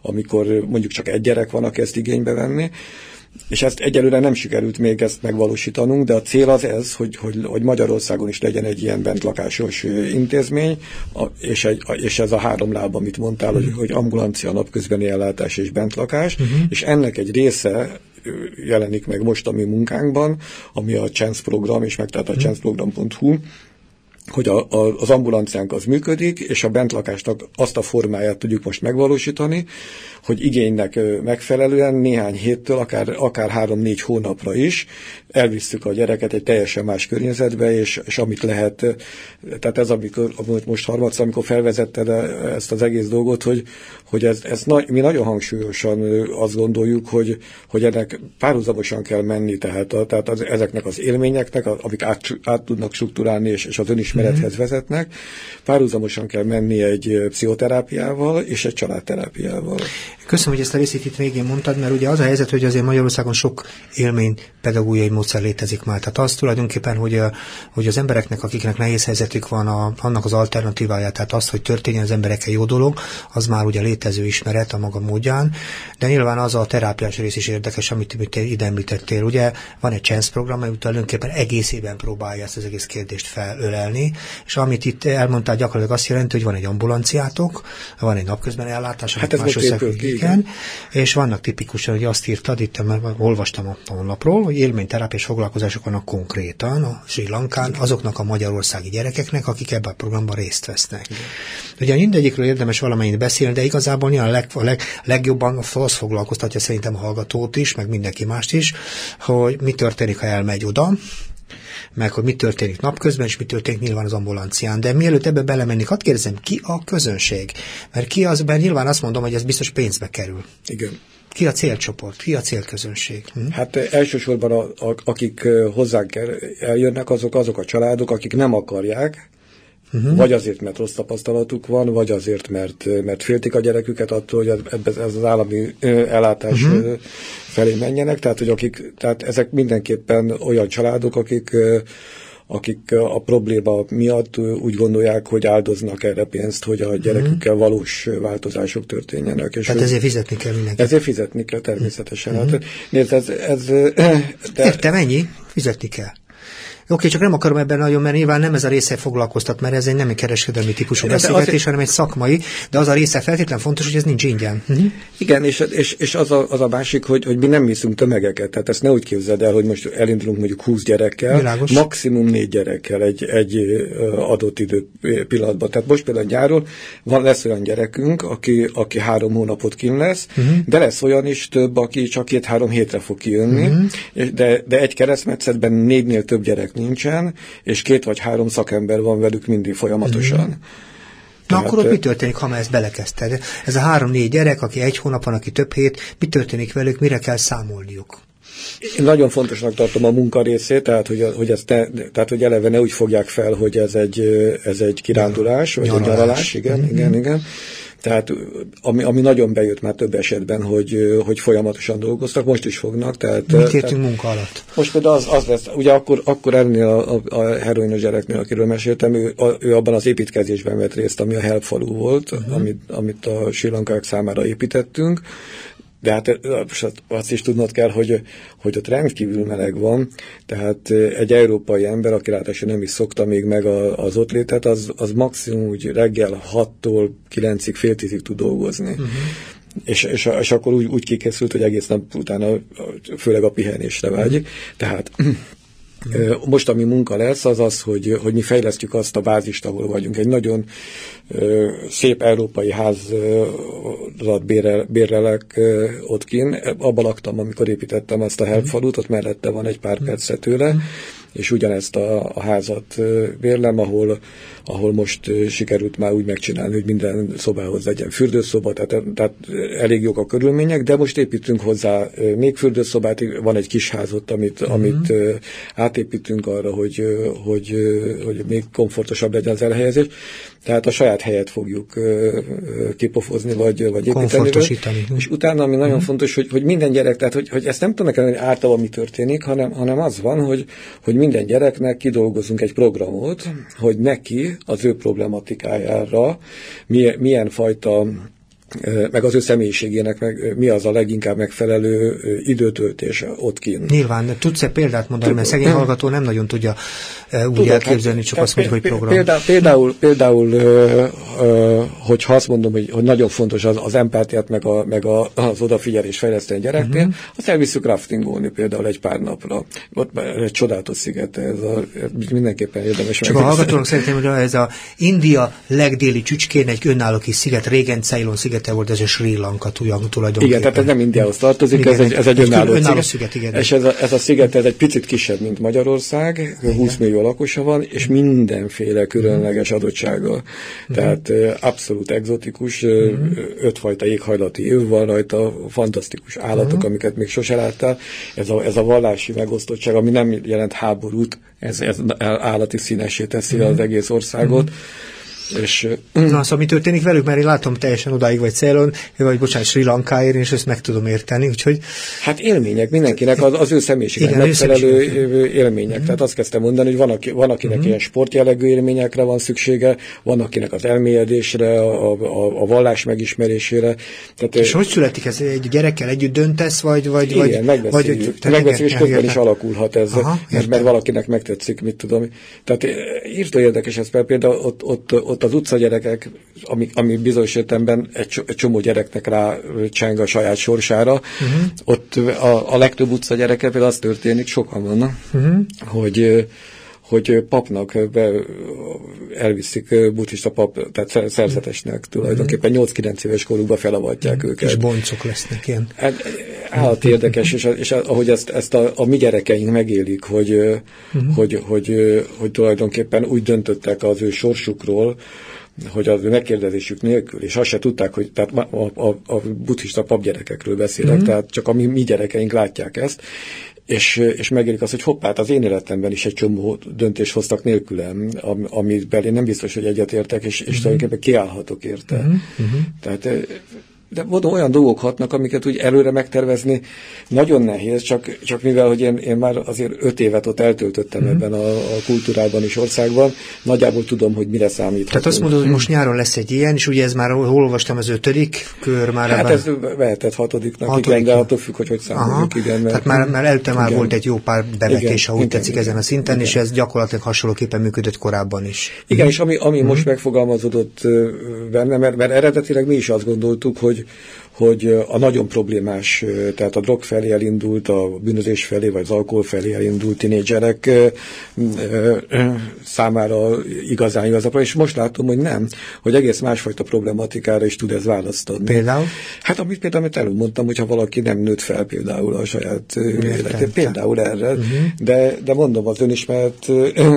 amikor mondjuk csak egy gyerek van, aki ezt igénybe venni, és ezt egyelőre nem sikerült még ezt megvalósítanunk, de a cél az ez, hogy Magyarországon is legyen egy ilyen bentlakásos intézmény, és ez a 3 láb, amit mondtál, hogy ambulancia, napközbeni ellátás és bentlakás, és ennek egy része jelenik meg most a mi munkánkban, ami a Chance program, és meg tehát a chanceprogram.hu, hogy az ambulanciánk az működik, és a bentlakásnak azt a formáját tudjuk most megvalósítani, hogy igénynek megfelelően néhány héttől, akár 3-4 hónapra is elvisszük a gyereket egy teljesen más környezetbe, és amit lehet, tehát ez most harmadszor, amikor felvezetted ezt az egész dolgot, hogy mi nagyon hangsúlyosan azt gondoljuk, hogy ennek párhuzamosan kell menni, tehát ezeknek az élményeknek, amik át tudnak strukturálni, és az önismerethez vezetnek, párhuzamosan kell menni egy pszichoterápiával és egy családterápiával. Köszönöm, hogy ezt a részét itt végén mondtad, mert ugye az a helyzet, hogy azért Magyarországon sok élménypedagógiai módszer létezik már. Tehát az tulajdonképpen, hogy az embereknek, akiknek nehéz helyzetük van, annak az alternatívája, tehát az, hogy történjen az emberekkel jó dolog, az már ugye létező ismeret a maga módján, de nyilván az a terápiás rész is érdekes, amit te ide említettél. Ugye van egy Chance program, ami tulajdonképpen egész évben próbálja ezt az egész kérdést felölelni, tenni, és amit itt elmondtál gyakorlatilag azt jelenti, hogy van egy ambulanciátok, van egy napközben ellátás, hát amit más összefüggéken, és vannak tipikusan, hogy azt írtad, itt már olvastam a honlapról, hogy élményterápiás foglalkozások vannak konkrétan a Srí Lankán azoknak a magyarországi gyerekeknek, akik ebben a programban részt vesznek. Igen. Ugye mindegyikről érdemes valamennyit beszélni, de igazából nyilván legjobban az foglalkoztatja szerintem a hallgatót is, meg mindenki mást is, hogy mi történik, ha elmegy oda, meg hogy mi történik napközben, és mi történik nyilván az ambulancián. De mielőtt ebbe belemennék, hadd kérdezem, ki a közönség? Mert ki az, mert nyilván azt mondom, hogy ez biztos pénzbe kerül. Igen. Ki a célcsoport? Ki a célközönség? Hát elsősorban akik hozzánk eljönnek, azok a családok, akik nem akarják, vagy azért, mert rossz tapasztalatuk van, vagy azért, mert féltik a gyereküket attól, hogy ez az állami ellátás felé menjenek. Tehát, tehát ezek mindenképpen olyan családok, akik a probléma miatt úgy gondolják, hogy áldoznak erre pénzt, hogy a gyerekükkel valós változások történjenek. És tehát ezért fizetni kell mindenki. Ezért fizetni kell, természetesen. Hát, nézd, értem, ennyi? Fizetni kell. Oké, csak nem akarom ebben nagyon, mert nyilván nem ez a része foglalkoztat, mert ez egy nem egy kereskedelmi típusú beszélgetés, hanem egy szakmai, de az a része feltétlen fontos, hogy ez nincs ingyen. Igen, és az a másik, hogy mi nem viszünk tömegeket, tehát ezt ne úgy képzeld el, hogy most elindulunk mondjuk 20 gyerekkel, világos. Maximum 4 gyerekkel egy adott idő pillanatban. Tehát most például nyáron lesz olyan gyerekünk, aki 3 hónapot kint lesz, de lesz olyan is több, aki csak 2-3 hétre fog kijönni, de egy keresztmetszetben 4-nél több gyerek nincsen, és 2 vagy 3 szakember van velük mindig folyamatosan. Na akkor ott mi történik, ha már ezt belekezdted? Ez a 3-4 gyerek, aki egy hónapon, aki több hét, mi történik velük, mire kell számolniuk? Én nagyon fontosnak tartom a munka részét, tehát hogy eleve ne úgy fogják fel, hogy ez egy kirándulás, vagy nyaralás. Egy nyaralás, igen. Tehát ami nagyon bejött már több esetben, hogy folyamatosan dolgoztak, most is fognak. Tehát, mit értünk munka alatt? Most például az lesz, ugye akkor ennél a heroinos gyereknél, akiről meséltem, ő abban az építkezésben vett részt, ami a Help falu volt, amit a Srí Lankaiak számára építettünk. De hát azt is tudnod kell, hogy ott rendkívül meleg van, tehát egy európai ember, aki ráadásul nem is szokta még meg az ott létet, az maximum úgy reggel 6-tól 9-ig, fél 10-ig tud dolgozni. És akkor úgy kikészült, hogy egész nap utána főleg a pihenésre vágyik. Tehát... most, ami munka lesz, az, hogy mi fejlesztjük azt a bázist, ahol vagyunk. Egy nagyon szép európai házat bérelek ott kint. Abba laktam, amikor építettem ezt a Help falut, ott mellette van egy pár percre tőle, és ugyanezt a házat bérlem, ahol most sikerült már úgy megcsinálni, hogy minden szobához legyen fürdőszoba, tehát elég jók a körülmények, de most építünk hozzá még fürdőszobát, van egy kis ház ott, amit átépítünk arra, hogy még komfortosabb legyen az elhelyezés. Tehát a saját helyet fogjuk kipofozni, vagy építeni. És utána, ami nagyon fontos, hogy minden gyerek, tehát hogy ezt nem tudom nekem, hogy általában mi történik, hanem az van, hogy minden gyereknek kidolgozunk egy programot, hogy neki az ő problematikájára milyen fajta, meg az ő személyiségének, meg mi az a leginkább megfelelő időtöltés ott kint. Nyilván, tudsz-e példát mondani, mert szegény hallgató nem nagyon tudja úgy elképzelni, csak azt mondja, hogy program. Például, hogyha azt mondom, hogy nagyon fontos az empátiát, meg az odafigyelés fejleszteni gyereknél, azt elviszük raftingolni például egy pár napra. Ott egy csodálatos sziget, ez mindenképpen érdemes. Csak a hallgatónak szerintem, hogy ez az India legdéli csücskén egy önálló kis sziget, régen Ceylon sziget volt, ez a Srí Lanka tulajdonképpen. Igen, tehát ez nem Indiához tartozik, igen, ez egy önálló sziget. Igen. És ez a sziget ez egy picit kisebb, mint Magyarország, 20 millió lakosa van, és mindenféle különleges adottsága. Tehát abszolút egzotikus, 5 fajta éghajlati év van rajta, fantasztikus állatok, amiket még sose láttál. Ez a vallási megosztottság, ami nem jelent háborút, ez állati színessé teszi az egész országot. És, na, szóval mi történik velük, mert én látom teljesen odáig vagy célon, vagy bocsánat, Srí Lankáért, és ezt meg tudom érteni, úgyhogy... Hát élmények, mindenkinek az ő személyiségnek megfelelő élmények. Tehát azt kezdtem mondani, hogy van akinek ilyen sportjellegű élményekre van szüksége, van akinek az elmélyedésre, a vallás megismerésére. Tehát, és hogy születik ez? Egy gyerekkel együtt döntesz, vagy... Igen, megbeszéljük, és közben is alakulhat ez, mert valakinek megtetszik, mit tudom. Tehát írtó érdekes ez, mert például ott az utcagyerekek, ami bizonyos értelemben egy csomó gyereknek rá cseng a saját sorsára, ott a legtöbb utcagyerekkel például az történik, sokan vannak, hogy papnak elviszik, buddhista pap, tehát szerzetesnek tulajdonképpen 8-9 éves korukban felavatják őket. És boncok lesznek ilyen. Hát érdekes, és ahogy ezt a mi gyerekeink megélik, hogy tulajdonképpen úgy döntöttek az ő sorsukról, hogy az megkérdezésük nélkül, és azt se tudták, hogy tehát a buddhista pap gyerekekről beszélek, tehát csak a mi gyerekeink látják ezt, és megélik az, hogy hoppát, az én életemben is egy csomó döntést hoztak nélkülem, amiben én nem biztos, hogy egyetértek, és tulajdonképpen kiállhatok érte. Tehát, de mondom, olyan dolgok hatnak, amiket úgy előre megtervezni nagyon nehéz, csak mivel, hogy én már azért 5 évet ott eltöltöttem ebben a kultúrában és országban, nagyjából tudom, hogy mire számíthatunk. Tehát azt mondod, hogy most nyáron lesz egy ilyen, és ugye ez már, hol olvastam, az 5. kör már. Hát ebben... ez vehetett 6-nak, igen, de attól függ, hogy számoljuk, igen. Mert... Tehát már előtte már volt egy jó pár bevetés, ahogy tetszik, ezen a szinten, igen. És ez gyakorlatilag hasonlóképpen működött korábban is. Igen, és ami most megfogalmazódott benne, mert eredetileg mi is azt gondoltuk, hogy a nagyon problémás, tehát a drog felé elindult, a bűnözés felé, vagy az alkohol felé elindult tinédzserek számára igazán igazapra, és most látom, hogy nem, hogy egész másfajta problematikára is tud ez választ adni. Például? Hát amit elmondtam, hogyha valaki nem nőtt fel például a saját életét, például erre, de mondom, az önismeret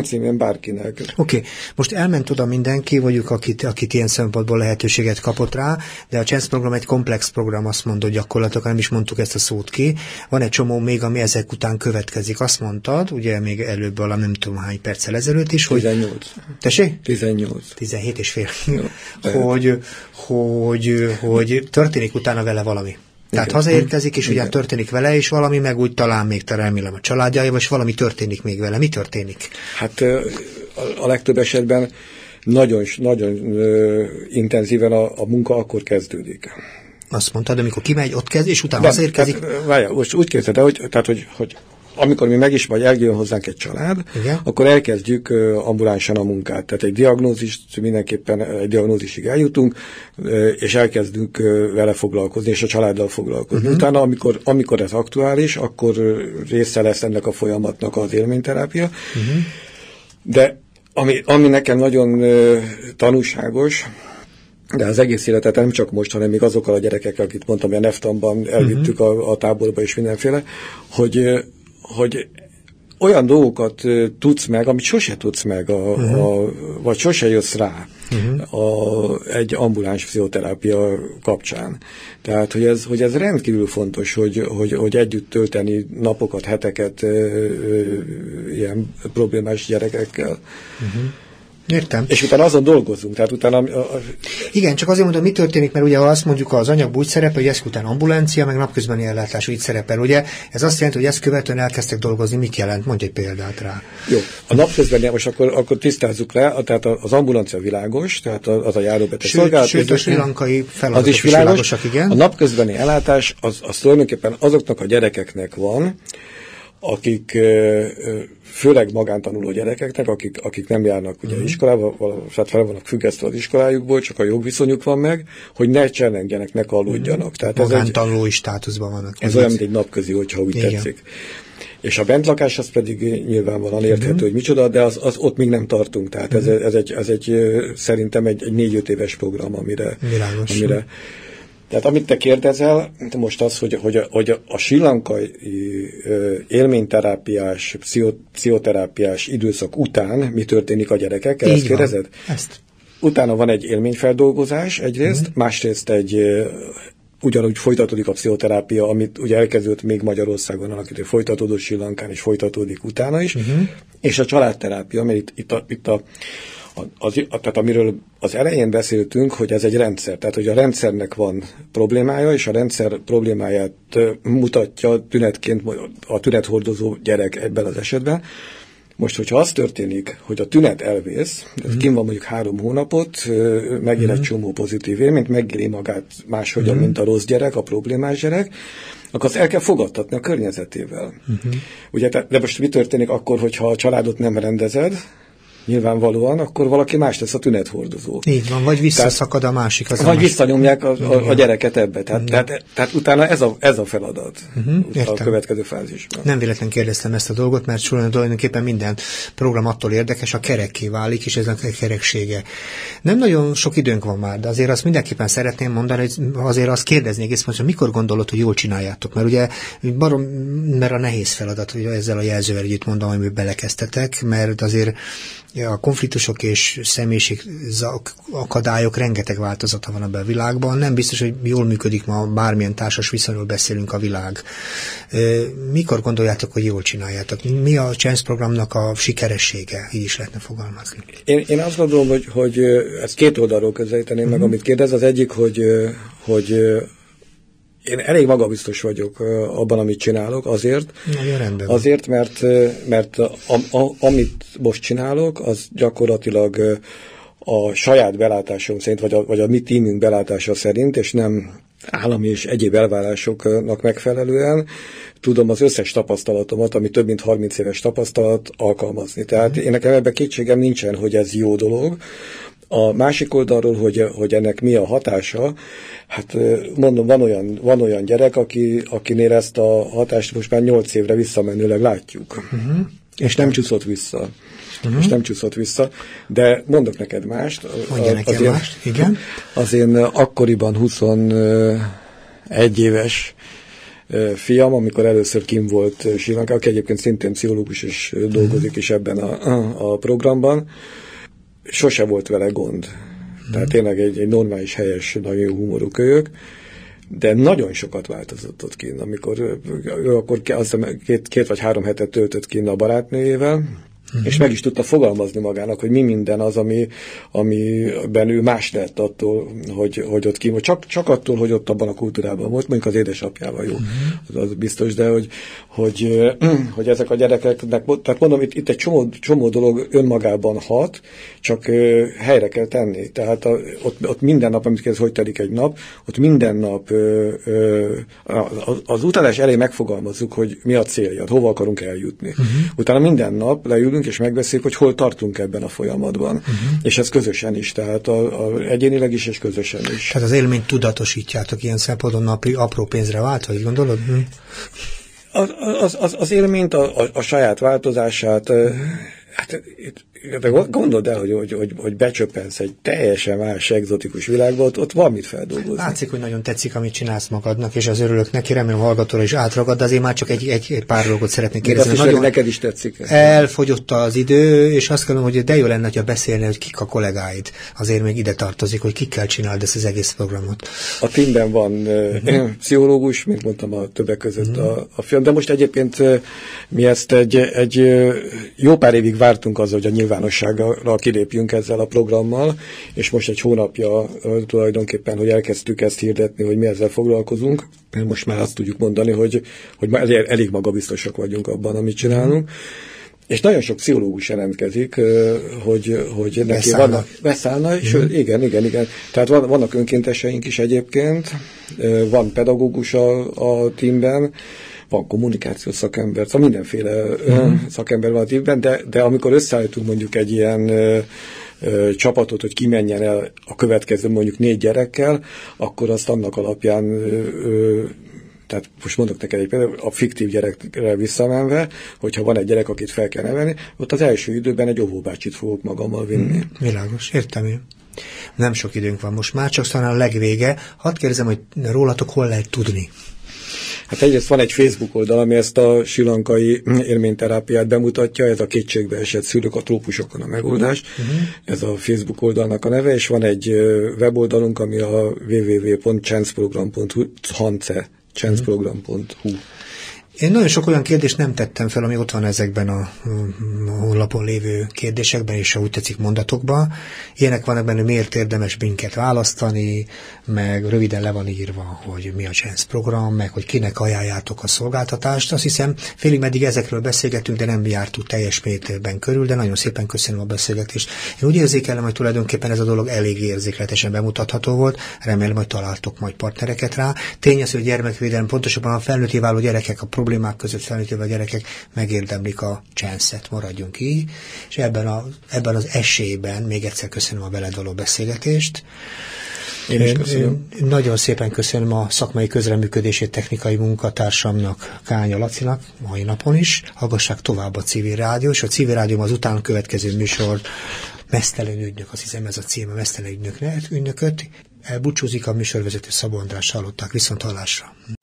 címén bárkinek. Oké. Most elment oda mindenki, vagyok, akit ilyen szempontból lehetőséget kapott rá, de a Chance program egy komplex program, azt mondod gyakorlatilag, nem is mondtuk ezt a szót ki. Van egy csomó még, ami ezek után következik. Azt mondtad, ugye még előbb valami nem tudom hány perccel ezelőtt is, hogy... 18. Tessék? 18. 17 és fél. Jó, hogy történik utána vele valami. Tehát igen, hazaérkezik, és ugye történik vele is valami, meg úgy talán még remélem a családjával, és valami történik még vele. Mi történik? Hát a legtöbb esetben nagyon intenzíven a munka akkor kezdődik. Azt mondtad, amikor kimegy, ott kezd, és utána hazaérkezik. Várjál, most úgy képzeld el, hogy amikor mi megismerjük, eljön hozzánk egy család, igen, akkor elkezdjük ambulánsan a munkát. Tehát egy diagnózist, mindenképpen egy diagnózisig eljutunk, és elkezdünk vele foglalkozni, és a családdal foglalkozni. Utána, amikor ez aktuális, akkor része lesz ennek a folyamatnak az élményterápia. De ami nekem nagyon tanúságos, de az egész életet nem csak most, hanem még azokkal a gyerekekkel, akit mondtam, ilyen Neftamban elvittük a táborba és mindenféle, hogy olyan dolgokat tudsz meg, amit sose tudsz meg, vagy sose jössz rá egy ambuláns pszichoterápia kapcsán. Tehát, hogy ez rendkívül fontos, hogy együtt tölteni napokat, heteket ilyen problémás gyerekekkel. Értem. És utána azon dolgozunk, tehát utána... Igen, csak azért mondom, mi történik, mert ugye ha azt mondjuk az anyagban úgy szerepel, hogy ez után ambulancia, meg napközbeni ellátás úgy szerepel, ugye? Ez azt jelenti, hogy ezt követően elkezdtek dolgozni, mit jelent? Mondj egy példát rá. Jó, a napközbeni, most akkor tisztázzuk le, tehát az ambulancia világos, tehát az a járóbeteg szolgálat. Sőt, a srí lankai feladatok is világosak, igen. A napközbeni ellátás az tulajdonképpen azoknak a gyerekeknek van, akik főleg magántanuló gyerekeknek, akik nem járnak ugye iskolába, tehát fel vannak függesztve az iskolájukból, csak a jogviszonyuk van meg, hogy ne csellengjenek, ne kallódjanak. Magántanulói státuszban vannak. Ez olyan, mint egy napközi, hogyha úgy tetszik. És a bentlakás, az pedig nyilvánvalóan érthető, hogy micsoda, de az ott még nem tartunk. Tehát ez egy szerintem egy 4-5 éves program, amire tehát amit te kérdezel, most az, hogy a srí lankai élményterápiás, pszichoterápiás időszak után mi történik a gyerekekkel, ezt kérdezed? Ezt. Utána van egy élményfeldolgozás egyrészt, másrészt ugyanúgy folytatódik a pszichoterápia, amit ugye elkezdődött még Magyarországon, annak folytatódott Srí Lankán, és folytatódik utána is, és a családterápia, mert itt a Tehát amiről az elején beszéltünk, hogy ez egy rendszer, tehát hogy a rendszernek van problémája, és a rendszer problémáját mutatja tünetként a tünethordozó gyerek ebben az esetben. Most, hogyha az történik, hogy a tünet elvész, ez kint van mondjuk 3 hónapot, megér egy csomó pozitív élményt, megéri magát máshogyan, mint a rossz gyerek, a problémás gyerek, akkor azt el kell fogadtatni a környezetével. Ugye, de most mi történik akkor, hogyha a családot nem rendezed, nyilvánvalóan, akkor valaki más lesz a tünethordozó. Így van, vagy visszaszakad a másik. Az vagy a visszanyomják a gyereket ebbe. Tehát utána ez a feladat a következő fázisban. Nem véletlen kérdeztem ezt a dolgot, mert tulajdonképpen minden program attól érdekes, a kerekké válik, és ez a kereksége. Nem nagyon sok időnk van már, de azért azt mindenképpen szeretném mondani, hogy azért azt kérdezni egész pontosan, mikor gondolod, hogy jól csináljátok? Mert ugye mert a nehéz feladat, hogy ezzel a jelzővel együtt mondom, amit belekezdtetek, mert azért a konfliktusok és személyiség akadályok rengeteg változata van ebben a világban. Nem biztos, hogy jól működik ma, bármilyen társas viszonyról beszélünk a világ. Mikor gondoljátok, hogy jól csináljátok? Mi a Chance programnak a sikeressége? Így is lehetne fogalmazni. Én azt gondolom, hogy ezt két oldalról közelíteném meg, amit kérdez. Az egyik, hogy én elég magabiztos vagyok abban, amit csinálok, azért, mert amit most csinálok, az gyakorlatilag a saját belátásom szerint, vagy a mi tímünk belátása szerint, és nem állami és egyéb elvárásoknak megfelelően tudom az összes tapasztalatomat, ami több mint 30 éves tapasztalat, alkalmazni. Tehát én nekem ebben kétségem nincsen, hogy ez jó dolog. A másik oldalról, hogy ennek mi a hatása, hát mondom, van olyan gyerek, akinél ezt a hatást most már 8 évre visszamenőleg látjuk. És nem csúszott vissza. De mondok neked mást. Mondja nekem mást, igen. Az én akkoriban 21 éves fiam, amikor először kim volt Srí Lanka, aki egyébként szintén pszichológus és dolgozik is ebben a programban, sose volt vele gond. Tehát tényleg egy normális, helyes, nagyon jó humorú kölyök, de nagyon sokat változott ott kint, amikor ő akkor két vagy 3 hetet töltött kint a barátnőjével, és meg is tudta fogalmazni magának, hogy mi minden az, amiben ő más lett attól, hogy ott kint. Csak attól, hogy ott abban a kultúrában volt, mondjuk az édesapjával jó, az biztos, de hogy ezek a gyerekeknek, tehát mondom, itt egy csomó dolog önmagában hat, csak helyre kell tenni. Tehát ott minden nap, amit kérdez, hogy telik egy nap, ott minden nap az utálás elé megfogalmazzuk, hogy mi a céljad, hova akarunk eljutni. Utána minden nap leülünk, és megbeszéljük, hogy hol tartunk ebben a folyamatban. És ez közösen is, tehát egyénileg is, és közösen is. Tehát az élményt tudatosítjátok ilyen szempontból napi apró pénzre váltva, így gondolod? Az élményt, a saját változását, hát gondold el, hogy becsöppensz egy teljesen más egzotikus világba, ott van mit feldolgozni. Látszik, hogy nagyon tetszik, amit csinálsz magadnak, és az örülök neki, remélem hallgatóra is átragad, de azért már csak egy pár dolgot szeretnék kérdezni. Nagyon neked is tetszik. Elfogyott az idő, és azt gondolom, hogy de jó lenne, ha beszélni, hogy kik a kollégáid. Azért még ide tartozik, hogy kikkel csináld ezt az egész programot. A teamben van pszichológus, mint mondtam, a többek között a film, de most egyébként mi ezt egy jó pár évig vártunk azzal, hogy a nyilvánosságra kilépjünk ezzel a programmal, és most egy hónapja tulajdonképpen, hogy elkezdtük ezt hirdetni, hogy mi ezzel foglalkozunk. Most már azt tudjuk mondani, hogy már elég magabiztosak vagyunk abban, amit csinálunk. És nagyon sok pszichológus jelentkezik, hogy neki vannak beszállna, és igen. Tehát vannak önkénteseink is egyébként, van pedagógus a teamben, van kommunikációs szakember, szóval mindenféle szakember van a tívben, de amikor összeállítunk mondjuk egy ilyen csapatot, hogy kimenjen el a következő mondjuk 4 gyerekkel, akkor azt annak alapján, tehát most mondok neked egy például, a fiktív gyerekre visszamenve, hogyha van egy gyerek, akit fel kell nevelni, ott az első időben egy óvóbácsit fogok magammal vinni. Világos, értem én. Nem sok időnk van most már, csak szóval a legvége. Hadd kérdezem, hogy rólatok hol lehet tudni? Hát egyrészt van egy Facebook oldal, ami ezt a srí lankai élményterápiát bemutatja, ez a kétségbeesett szülők a trópusokon a megoldás, ez a Facebook oldalnak a neve, és van egy weboldalunk, ami a www.chanceprogram.hu. Én nagyon sok olyan kérdést nem tettem fel, ami ott van ezekben a honlapon lévő kérdésekben, és ha úgy tetszik mondatokban. Ilyenek vannak benne, miért érdemes minket választani, meg röviden le van írva, hogy mi a Chance program, meg hogy kinek ajánljátok a szolgáltatást. Azt hiszem, félig meddig ezekről beszélgetünk, de nem jártuk teljes méterben körül, de nagyon szépen köszönöm a beszélgetést. Én úgy érzékelem, hogy tulajdonképpen ez a dolog elég érzékletesen bemutatható volt, remélem, hogy találtok majd partnereket rá. Tény az, hogy gyermekvédelem, pontosabban a felnőtté váló gyerekek, a problémák között felnőttével gyerekek megérdemlik a Chance-et, maradjunk így, és ebben az esélyben még egyszer köszönöm a veled való beszélgetést. Én is köszönöm. Én nagyon szépen köszönöm a szakmai közreműködését technikai munkatársamnak, Kánya Lacinak, mai napon is. Hallgassák tovább a Civil Rádió, és a Civil Rádió az után következő műsor, Mesztelen ügynök, azt hiszem ez a cím, a Mesztelen ügynököt. Elbúcsúzik a műsorvezető Szabó András, hallották, viszont hallásra.